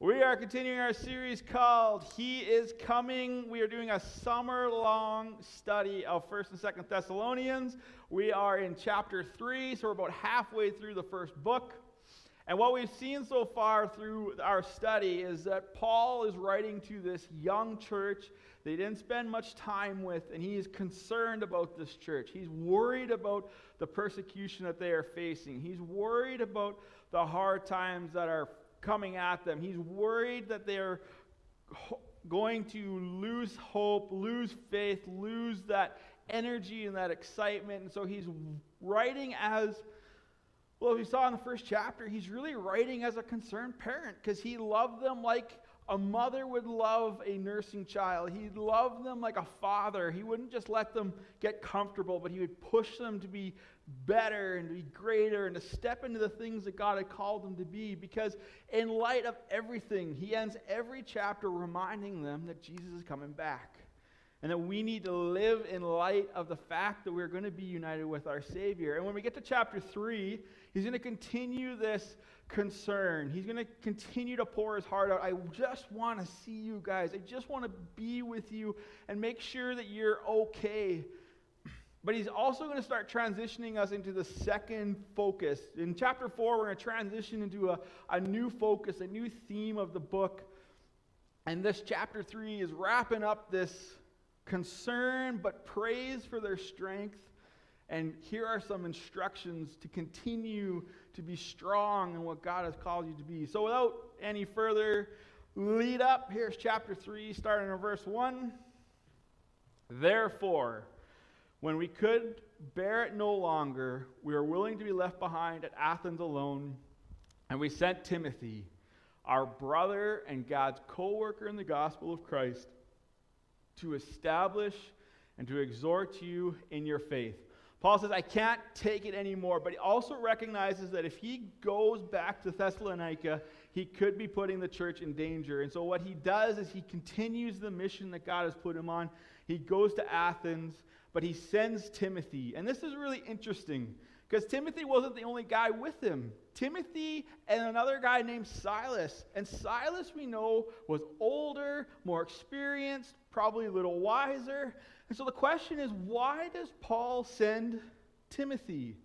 We are continuing our series called He is Coming. We are doing a summer-long study of 1st and 2nd Thessalonians. We are in chapter 3, so we're about halfway through the first book. And what we've seen so far through our study is that Paul is writing to this young church that he didn't spend much time with, and he is concerned about this church. He's worried about the persecution that they are facing. He's worried about the hard times that are coming at them. He's worried that they're going to lose hope, lose faith, lose that energy and that excitement. And so he's writing as, well, we saw in the first chapter, he's really writing as a concerned parent because he loved them like a mother would love a nursing child. He loved them like a father. He wouldn't just let them get comfortable, but he would push them to be better and to be greater and to step into the things that God had called them to be. Because in light of everything, he ends every chapter reminding them that Jesus is coming back and that we need to live in light of the fact that we're going to be united with our Savior. And when we get to chapter 3, he's going to continue this concern. He's going to continue to pour his heart out. I just want to see you guys. I just want to be with you and make sure that you're okay. But he's also going to start transitioning us into the second focus. In chapter 4, we're going to transition into a new focus, a new theme of the book. And this chapter 3 is wrapping up this concern but praise for their strength. And here are some instructions to continue to be strong in what God has called you to be. So without any further lead up, here's chapter 3, starting in verse 1. Therefore, when we could bear it no longer, we were willing to be left behind at Athens alone, and we sent Timothy, our brother and God's co-worker in the gospel of Christ, to establish and to exhort you in your faith. Paul says, I can't take it anymore, but he also recognizes that if he goes back to Thessalonica, he could be putting the church in danger. And so what he does is he continues the mission that God has put him on. He goes to Athens, but he sends Timothy. And this is really interesting because Timothy wasn't the only guy with him. Timothy and another guy named Silas. And Silas, we know, was older, more experienced, probably a little wiser. And so the question is, why does Paul send Timothy?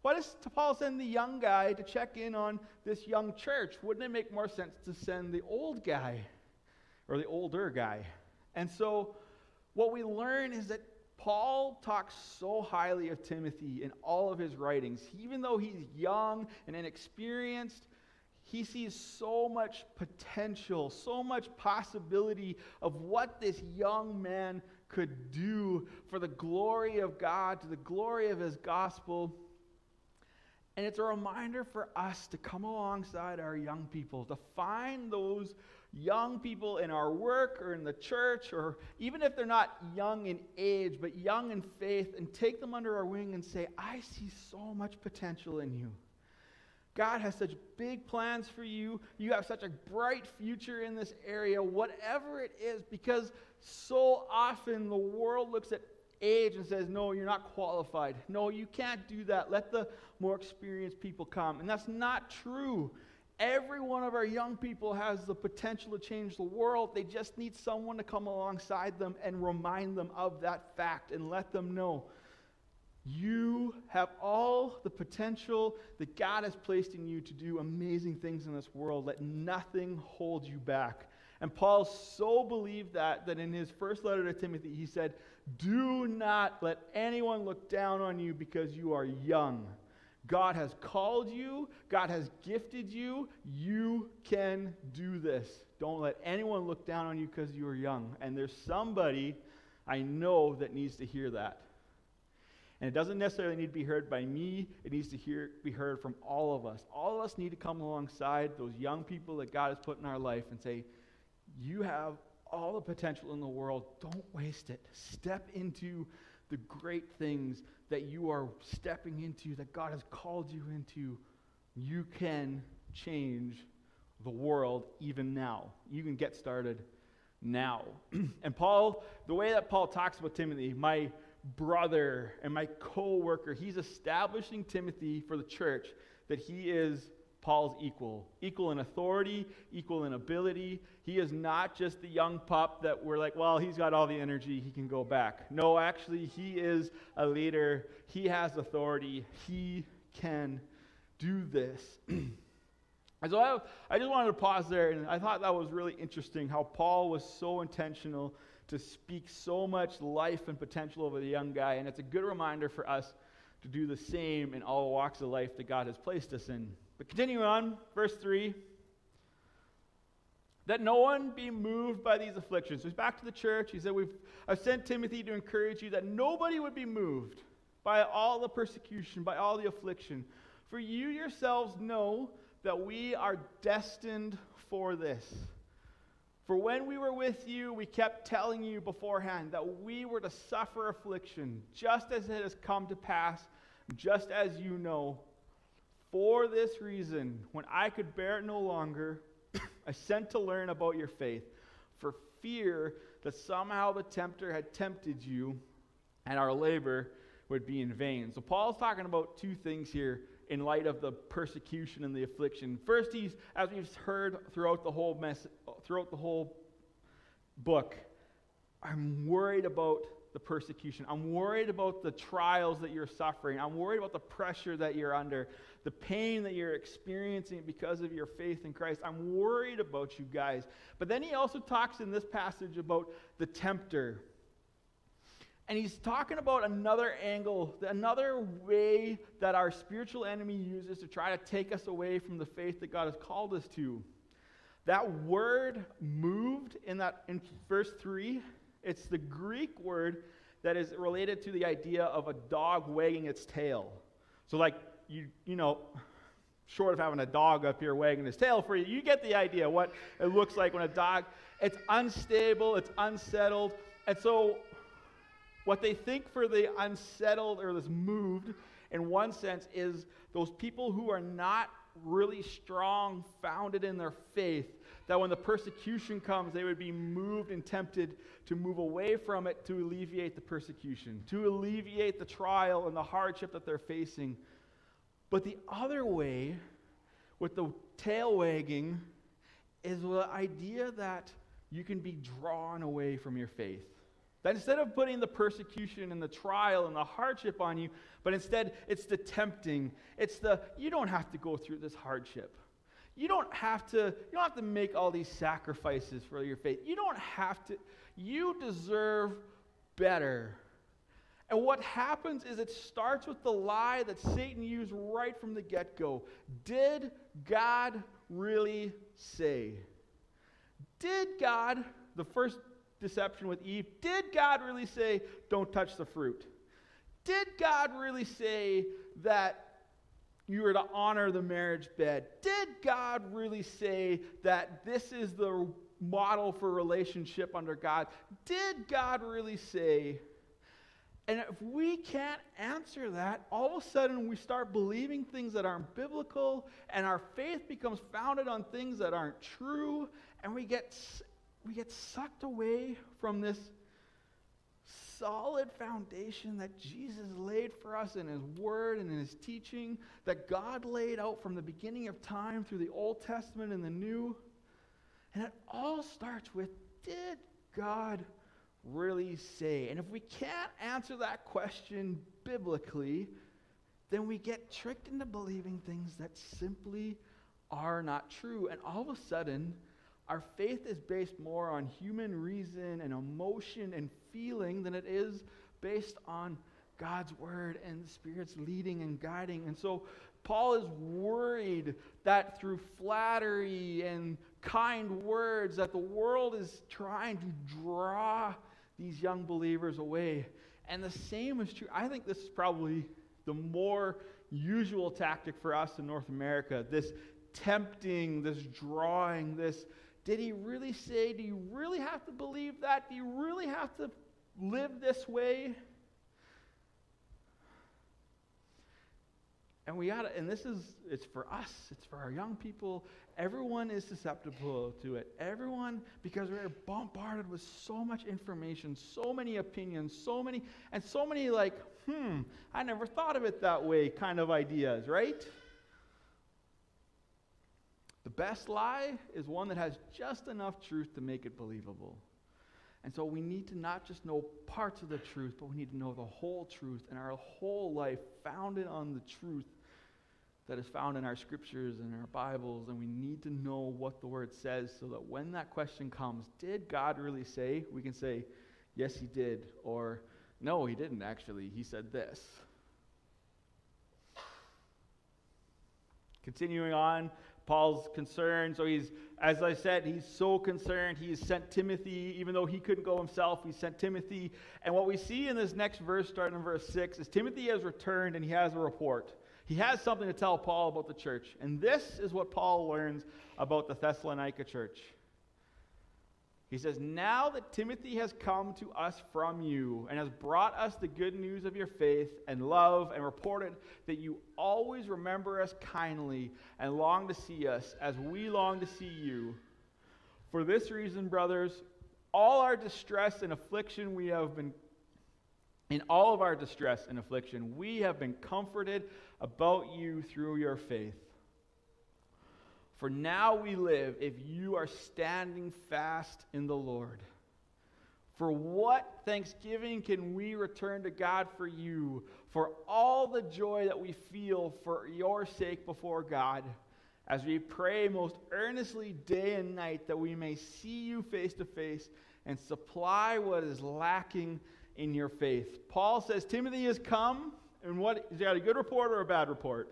Why does Paul send the young guy to check in on this young church? Wouldn't it make more sense to send the old guy or the older guy? And so what we learn is that Paul talks so highly of Timothy in all of his writings. Even though he's young and inexperienced, he sees so much potential, so much possibility of what this young man could do for the glory of God, to the glory of his gospel. And it's a reminder for us to come alongside our young people, to find those young people in our work or in the church, or even if they're not young in age, but young in faith, and take them under our wing and say, I see so much potential in you. God has such big plans for you. You have such a bright future in this area, whatever it is, because so often the world looks at age and says, no, you're not qualified. No, you can't do that. Let the more experienced people come. And that's not true. Every one of our young people has the potential to change the world. They just need someone to come alongside them and remind them of that fact and let them know, you have all the potential that God has placed in you to do amazing things in this world. Let nothing hold you back. And Paul so believed that in his first letter to Timothy, he said, do not let anyone look down on you because you are young. God has called you. God has gifted you. You can do this. Don't let anyone look down on you because you are young. And there's somebody I know that needs to hear that. And it doesn't necessarily need to be heard by me. It needs to be heard from all of us. All of us need to come alongside those young people that God has put in our life and say, you have all the potential in the world. Don't waste it. Step into the great things that you are stepping into, that God has called you into. You can change the world even now. You can get started now. And Paul, the way that Paul talks about Timothy, my brother and my co-worker, he's establishing Timothy for the church that he is Paul's equal in authority, equal in ability. He is not just the young pup that we're like, well, he's got all the energy, he can go back. No, actually, he is a leader. He has authority. He can do this. And so I just wanted to pause there, and I thought that was really interesting how Paul was so intentional to speak so much life and potential over the young guy, and it's a good reminder for us to do the same in all walks of life that God has placed us in. But continuing on, verse 3, that no one be moved by these afflictions. So he's back to the church. He said, I've sent Timothy to encourage you that nobody would be moved by all the persecution, by all the affliction. For you yourselves know that we are destined for this. For when we were with you, we kept telling you beforehand that we were to suffer affliction, just as it has come to pass, just as you know. For this reason, when I could bear it no longer, I sent to learn about your faith, for fear that somehow the tempter had tempted you and our labor would be in vain. So Paul's talking about two things here in light of the persecution and the affliction. First, he's, as we've heard throughout the whole book, I'm worried about the persecution. I'm worried about the trials that you're suffering. I'm worried about the pressure that you're under, the pain that you're experiencing because of your faith in Christ. I'm worried about you guys. But then he also talks in this passage about the tempter. And he's talking about another angle, another way that our spiritual enemy uses to try to take us away from the faith that God has called us to. That word moved in verse 3, it's the Greek word that is related to the idea of a dog wagging its tail. So like, you know, short of having a dog up here wagging his tail for you, you get the idea what it looks like when a dog, it's unstable, it's unsettled. And so what they think for the unsettled or this moved, in one sense, is those people who are not really strong, founded in their faith, that when the persecution comes, they would be moved and tempted to move away from it to alleviate the persecution, to alleviate the trial and the hardship that they're facing. But the other way, with the tail wagging, is the idea that you can be drawn away from your faith. That instead of putting the persecution and the trial and the hardship on you, but instead it's the tempting. It's the, you don't have to go through this hardship. You don't have to make all these sacrifices for your faith. You don't have to. You deserve better. And what happens is it starts with the lie that Satan used right from the get-go. Did God really say? Did God, the first deception with Eve, did God really say, don't touch the fruit? Did God really say that you were to honor the marriage bed? Did God really say that this is the model for relationship under God? Did God really say? And if we can't answer that, all of a sudden we start believing things that aren't biblical, and our faith becomes founded on things that aren't true, and we get sucked away from this solid foundation that Jesus laid for us in his word and in his teaching, that God laid out from the beginning of time through the Old Testament and the New. And it all starts with, did God really say? And if we can't answer that question biblically, then we get tricked into believing things that simply are not true. And all of a sudden, our faith is based more on human reason and emotion and feeling than it is based on God's word and the Spirit's leading and guiding. And so Paul is worried that through flattery and kind words that the world is trying to draw these young believers away. And the same is true. I think this is probably the more usual tactic for us in North America, this tempting, this drawing, this, did he really say? Do you really have to believe that? Do you really have to live this way? And it's for us, it's for our young people. Everyone is susceptible to it. Everyone, because we're bombarded with so much information, so many opinions, so many like, I never thought of it that way kind of ideas, right? The best lie is one that has just enough truth to make it believable. And so we need to not just know parts of the truth, but we need to know the whole truth, and our whole life founded on the truth that is found in our scriptures and our Bibles. And we need to know what the word says, so that when that question comes, did God really say, we can say, yes, he did, or no, he didn't actually, he said this. Continuing on, Paul's concerned. So he's, as I said, he's so concerned. He's sent Timothy, even though he couldn't go himself, he sent Timothy. And what we see in this next verse, starting in verse 6, is Timothy has returned and he has a report. He has something to tell Paul about the church. And this is what Paul learns about the Thessalonica church. He says, now that Timothy has come to us from you and has brought us the good news of your faith and love, and reported that you always remember us kindly and long to see us as we long to see you. For this reason, brothers, in all of our distress and affliction, we have been comforted about you through your faith. For now we live if you are standing fast in the Lord. For what thanksgiving can we return to God for you, for all the joy that we feel for your sake before God, as we pray most earnestly day and night that we may see you face to face and supply what is lacking in your faith. Paul says Timothy has come, and what, he's got a good report or a bad report?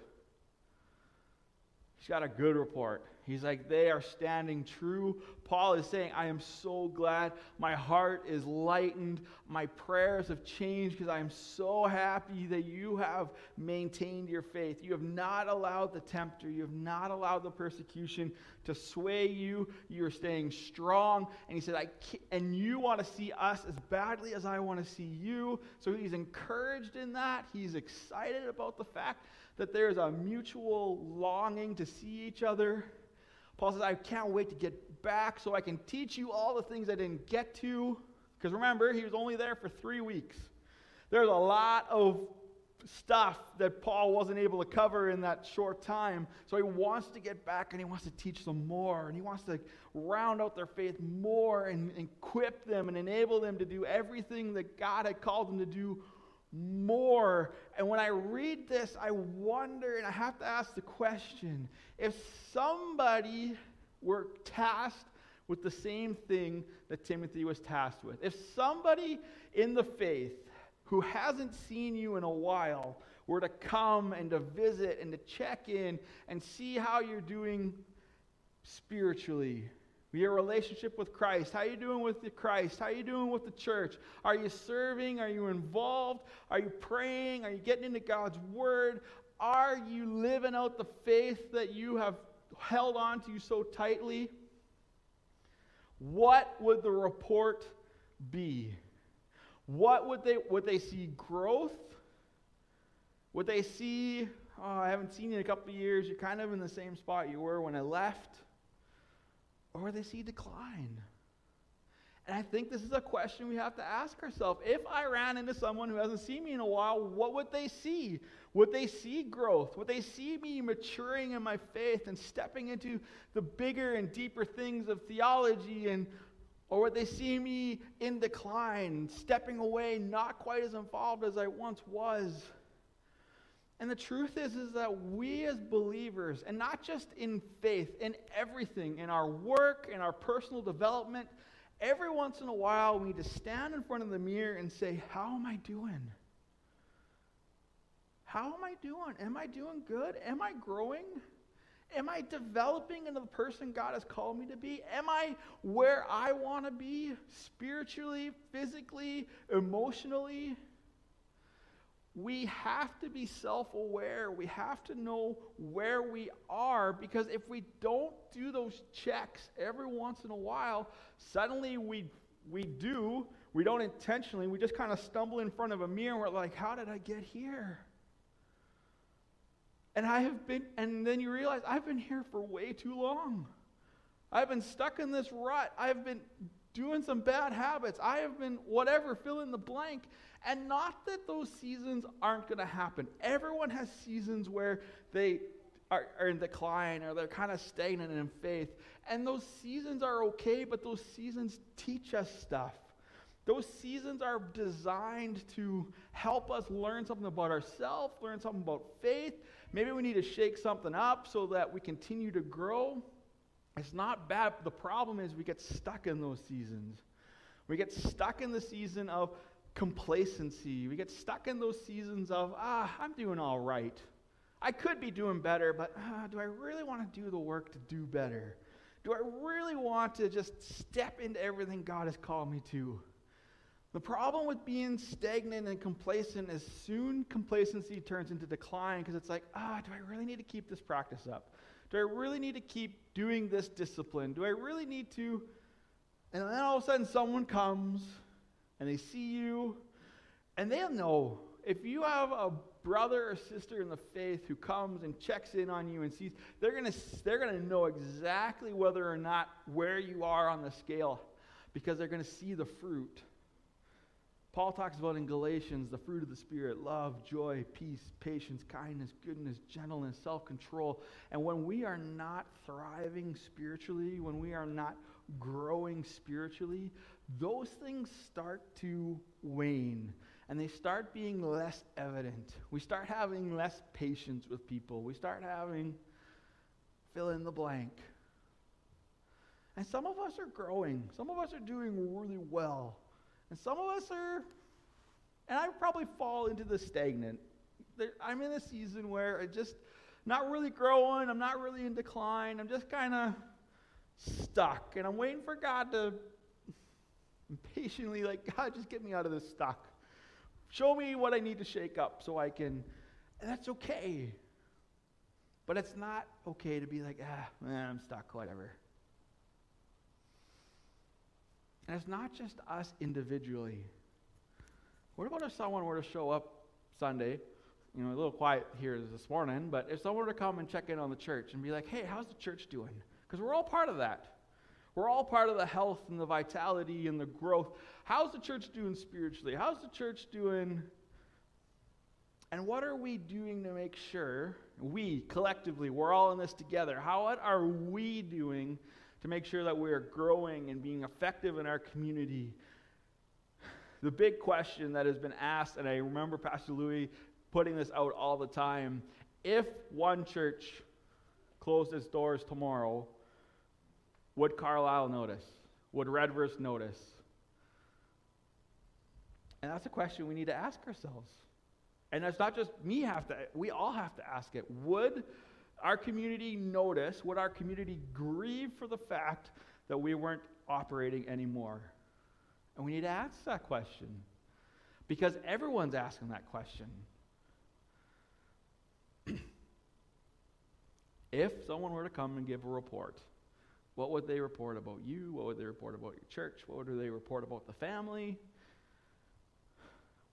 He's got a good report. He's like, they are standing true. Paul is saying, I am so glad. My heart is lightened. My prayers have changed because I am so happy that you have maintained your faith. You have not allowed the tempter. You have not allowed the persecution to sway you. You are staying strong. And he said, and you want to see us as badly as I want to see you. So he's encouraged in that. He's excited about the fact that there is a mutual longing to see each other. Paul says, I can't wait to get back so I can teach you all the things I didn't get to. Because remember, he was only there for 3 weeks. There's a lot of stuff that Paul wasn't able to cover in that short time. So he wants to get back and he wants to teach them more. And he wants to round out their faith more and equip them and enable them to do everything that God had called them to do more. And when I read this, I wonder, and I have to ask the question, if somebody were tasked with the same thing that Timothy was tasked with, if somebody in the faith who hasn't seen you in a while were to come and to visit and to check in and see how you're doing spiritually, your relationship with Christ. How are you doing with the Christ? How are you doing with the church? Are you serving? Are you involved? Are you praying? Are you getting into God's word? Are you living out the faith that you have held on to so tightly? What would the report be? What would they see? Growth? Would they see, oh, I haven't seen you in a couple of years. You're kind of in the same spot you were when I left. Or they see decline. And I think this is a question we have to ask ourselves. If I ran into someone who hasn't seen me in a while, what would they see? Would they see growth? Would they see me maturing in my faith and stepping into the bigger and deeper things of theology? Or would they see me in decline, stepping away, not quite as involved as I once was? And the truth is that we as believers, and not just in faith, in everything, in our work, in our personal development, every once in a while we need to stand in front of the mirror and say, how am I doing? How am I doing? Am I doing good? Am I growing? Am I developing into the person God has called me to be? Am I where I want to be spiritually, physically, emotionally? We have to be self-aware. We have to know where we are, because if we don't do those checks every once in a while, suddenly we don't intentionally, we just kind of stumble in front of a mirror and we're like, how did I get here? And then you realize, I've been here for way too long. I've been stuck in this rut. I've been doing some bad habits. I have been whatever, fill in the blank. And not that those seasons aren't going to happen. Everyone has seasons where they are in decline, or they're kind of stagnant in faith. And those seasons are okay, but those seasons teach us stuff. Those seasons are designed to help us learn something about ourselves, learn something about faith. Maybe we need to shake something up so that we continue to grow. It's not bad. The problem is we get stuck in those seasons. We get stuck in the season of complacency. We get stuck in those seasons of, I'm doing all right. I could be doing better, but do I really want to do the work to do better? Do I really want to just step into everything God has called me to? The problem with being stagnant and complacent is soon complacency turns into decline, because it's like, do I really need to keep this practice up? Do I really need to keep doing this discipline? Do I really need to? And then all of a sudden someone comes and they see you, and they'll know. If you have a brother or sister in the faith who comes and checks in on you and sees, they're gonna know exactly whether or not where you are on the scale, because they're gonna see the fruit. Paul talks about in Galatians the fruit of the Spirit: love, joy, peace, patience, kindness, goodness, gentleness, self-control. And when we are not thriving spiritually, when we are not growing spiritually, those things start to wane, and they start being less evident. We start having less patience with people. We start having fill in the blank. And some of us are growing. Some of us are doing really well. And some of us are, and I probably fall into the stagnant. I'm in a season where I'm just not really growing. I'm not really in decline. I'm just kind of stuck. And I'm waiting for God to impatiently, like, God, just get me out of this stuck. Show me what I need to shake up so I can, and that's okay. But it's not okay to be like, man, I'm stuck, whatever. And it's not just us individually. What about if someone were to show up Sunday? You know, a little quiet here this morning, but if someone were to come and check in on the church and be like, hey, how's the church doing? Because we're all part of that. We're all part of the health and the vitality and the growth. How's the church doing spiritually? How's the church doing? And what are we doing to make sure, we collectively, we're all in this together, what are we doing to make sure that we are growing and being effective in our community? The big question that has been asked, and I remember Pastor Louis putting this out all the time, if one church closed its doors tomorrow, would Carlisle notice? Would Redverse notice? And that's a question we need to ask ourselves. And that's not just me we all have to ask it. Would our community notice? Would our community grieve for the fact that we weren't operating anymore? And we need to ask that question, because everyone's asking that question. If someone were to come and give a report, what would they report about you? What would they report about your church? What would they report about the family?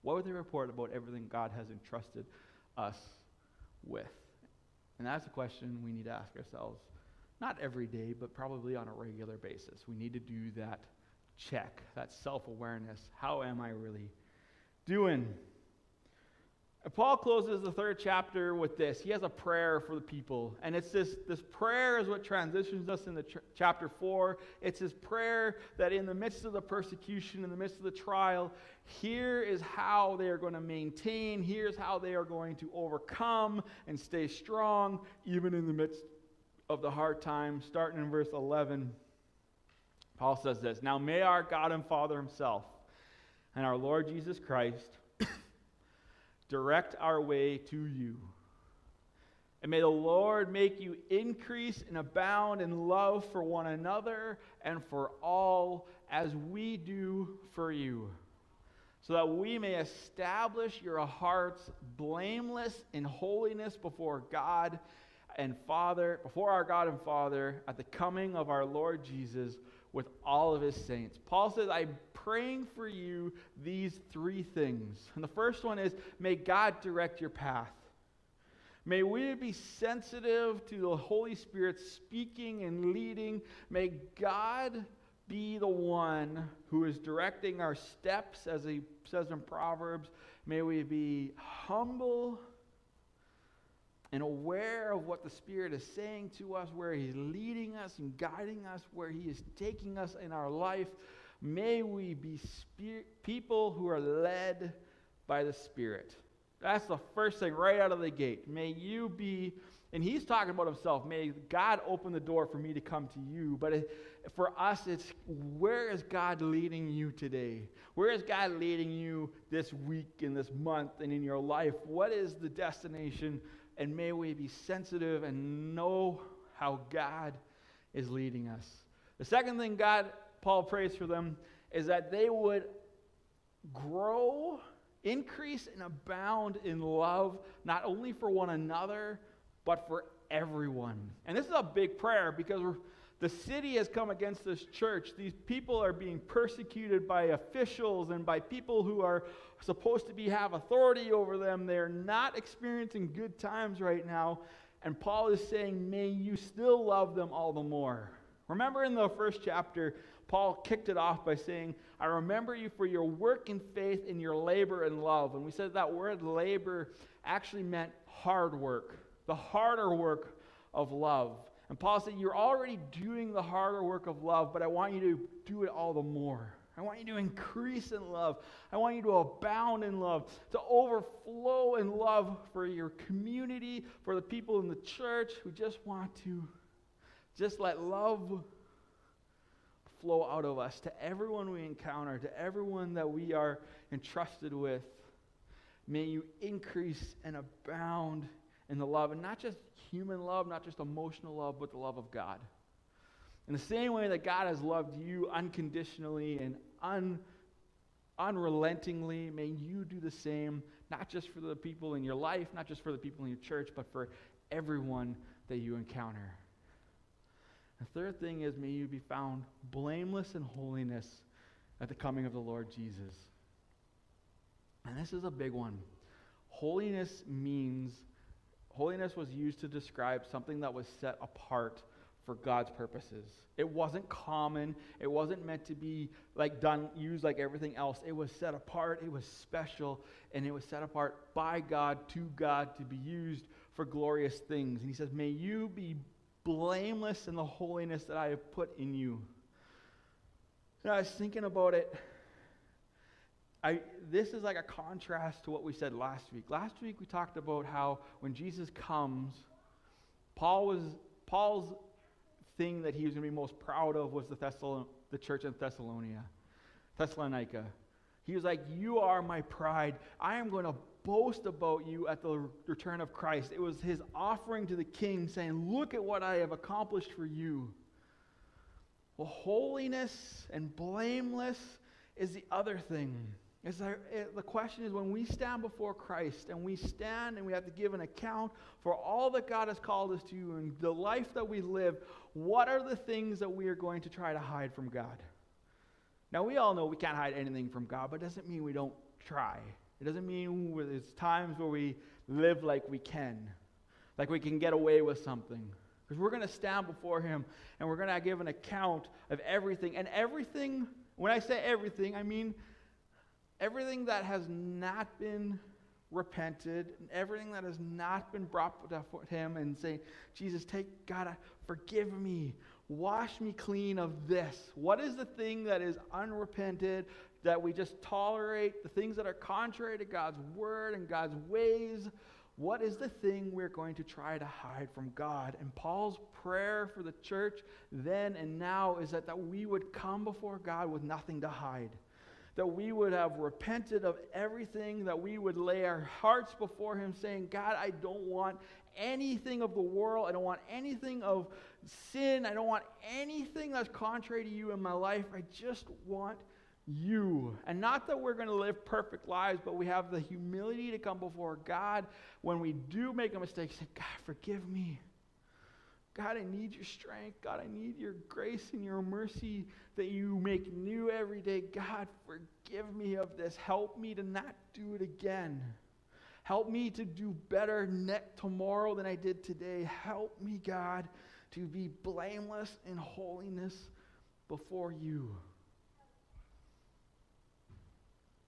What would they report about everything God has entrusted us with? And that's a question we need to ask ourselves, not every day, but probably on a regular basis. We need to do that check, that self-awareness. How am I really doing? And Paul closes the third chapter with this. He has a prayer for the people. And it's this prayer is what transitions us into chapter 4. It's his prayer that in the midst of the persecution, in the midst of the trial, here is how they are going to maintain. Here's how they are going to overcome and stay strong, even in the midst of the hard times. Starting in verse 11, Paul says this: Now may our God and Father himself and our Lord Jesus Christ direct our way to you. And may the Lord make you increase and abound in love for one another and for all, as we do for you, so that we may establish your hearts blameless in holiness before our God and Father, at the coming of our Lord Jesus with all of his saints. Paul says, I'm praying for you these three things. And the first one is, may God direct your path. May we be sensitive to the Holy Spirit speaking and leading. May God be the one who is directing our steps, as he says in Proverbs. May we be humble and aware of what the Spirit is saying to us, where He's leading us and guiding us, where He is taking us in our life, may we be people who are led by the Spirit. That's the first thing right out of the gate. May you be, and he's talking about himself, may God open the door for me to come to you. But for us, it's where is God leading you today? Where is God leading you this week and this month and in your life? What is the destination? And may we be sensitive and know how God is leading us. The second thing Paul prays for them is that they would grow, increase, and abound in love, not only for one another, but for everyone. And this is a big prayer because the city has come against this church. These people are being persecuted by officials and by people who are supposed to have authority over them. They're not experiencing good times right now. And Paul is saying, may you still love them all the more. Remember in the first chapter, Paul kicked it off by saying, I remember you for your work and faith and your labor and love. And we said that word labor actually meant hard work, the harder work of love. And Paul said, you're already doing the harder work of love, but I want you to do it all the more. I want you to increase in love. I want you to abound in love, to overflow in love for your community, for the people in the church who just want to just let love flow out of us to everyone we encounter, to everyone that we are entrusted with. May you increase and abound in the love, and not just human love, not just emotional love, but the love of God. In the same way that God has loved you unconditionally and unrelentingly, may you do the same, not just for the people in your life, not just for the people in your church, but for everyone that you encounter. The third thing is, may you be found blameless in holiness at the coming of the Lord Jesus. And this is a big one. Holiness was used to describe something that was set apart for God's purposes. It wasn't common. It wasn't meant to be used like everything else. It was set apart. It was special. And it was set apart by God, to God, to be used for glorious things. And he says, may you be blameless in the holiness that I have put in you. And I was thinking about it. This is like a contrast to what we said last week. Last week we talked about how when Jesus comes, Paul's thing that he was going to be most proud of was the church in Thessalonica. He was like, you are my pride. I am going to boast about you at the return of Christ. It was his offering to the king, saying, look at what I have accomplished for you. Well, holiness and blameless is the other thing. The question is, when we stand before Christ, and we stand and we have to give an account for all that God has called us to and the life that we live, what are the things that we are going to try to hide from God? Now, we all know we can't hide anything from God, but it doesn't mean we don't try. It doesn't mean there's times where we live like we can get away with something. Because we're going to stand before him, and we're going to give an account of everything. And everything, when I say everything, I mean everything that has not been repented, and everything that has not been brought before him and say, Jesus, God, forgive me. Wash me clean of this. What is the thing that is unrepented, that we just tolerate, the things that are contrary to God's word and God's ways? What is the thing we're going to try to hide from God? And Paul's prayer for the church then and now is that we would come before God with nothing to hide, that we would have repented of everything, that we would lay our hearts before him saying, God, I don't want anything of the world. I don't want anything of sin. I don't want anything that's contrary to you in my life. I just want you. And not that we're going to live perfect lives, but we have the humility to come before God when we do make a mistake. Say, God, forgive me. God, I need your strength. God, I need your grace and your mercy that you make new every day. God, forgive me of this. Help me to not do it again. Help me to do better tomorrow than I did today. Help me, God, to be blameless in holiness before you.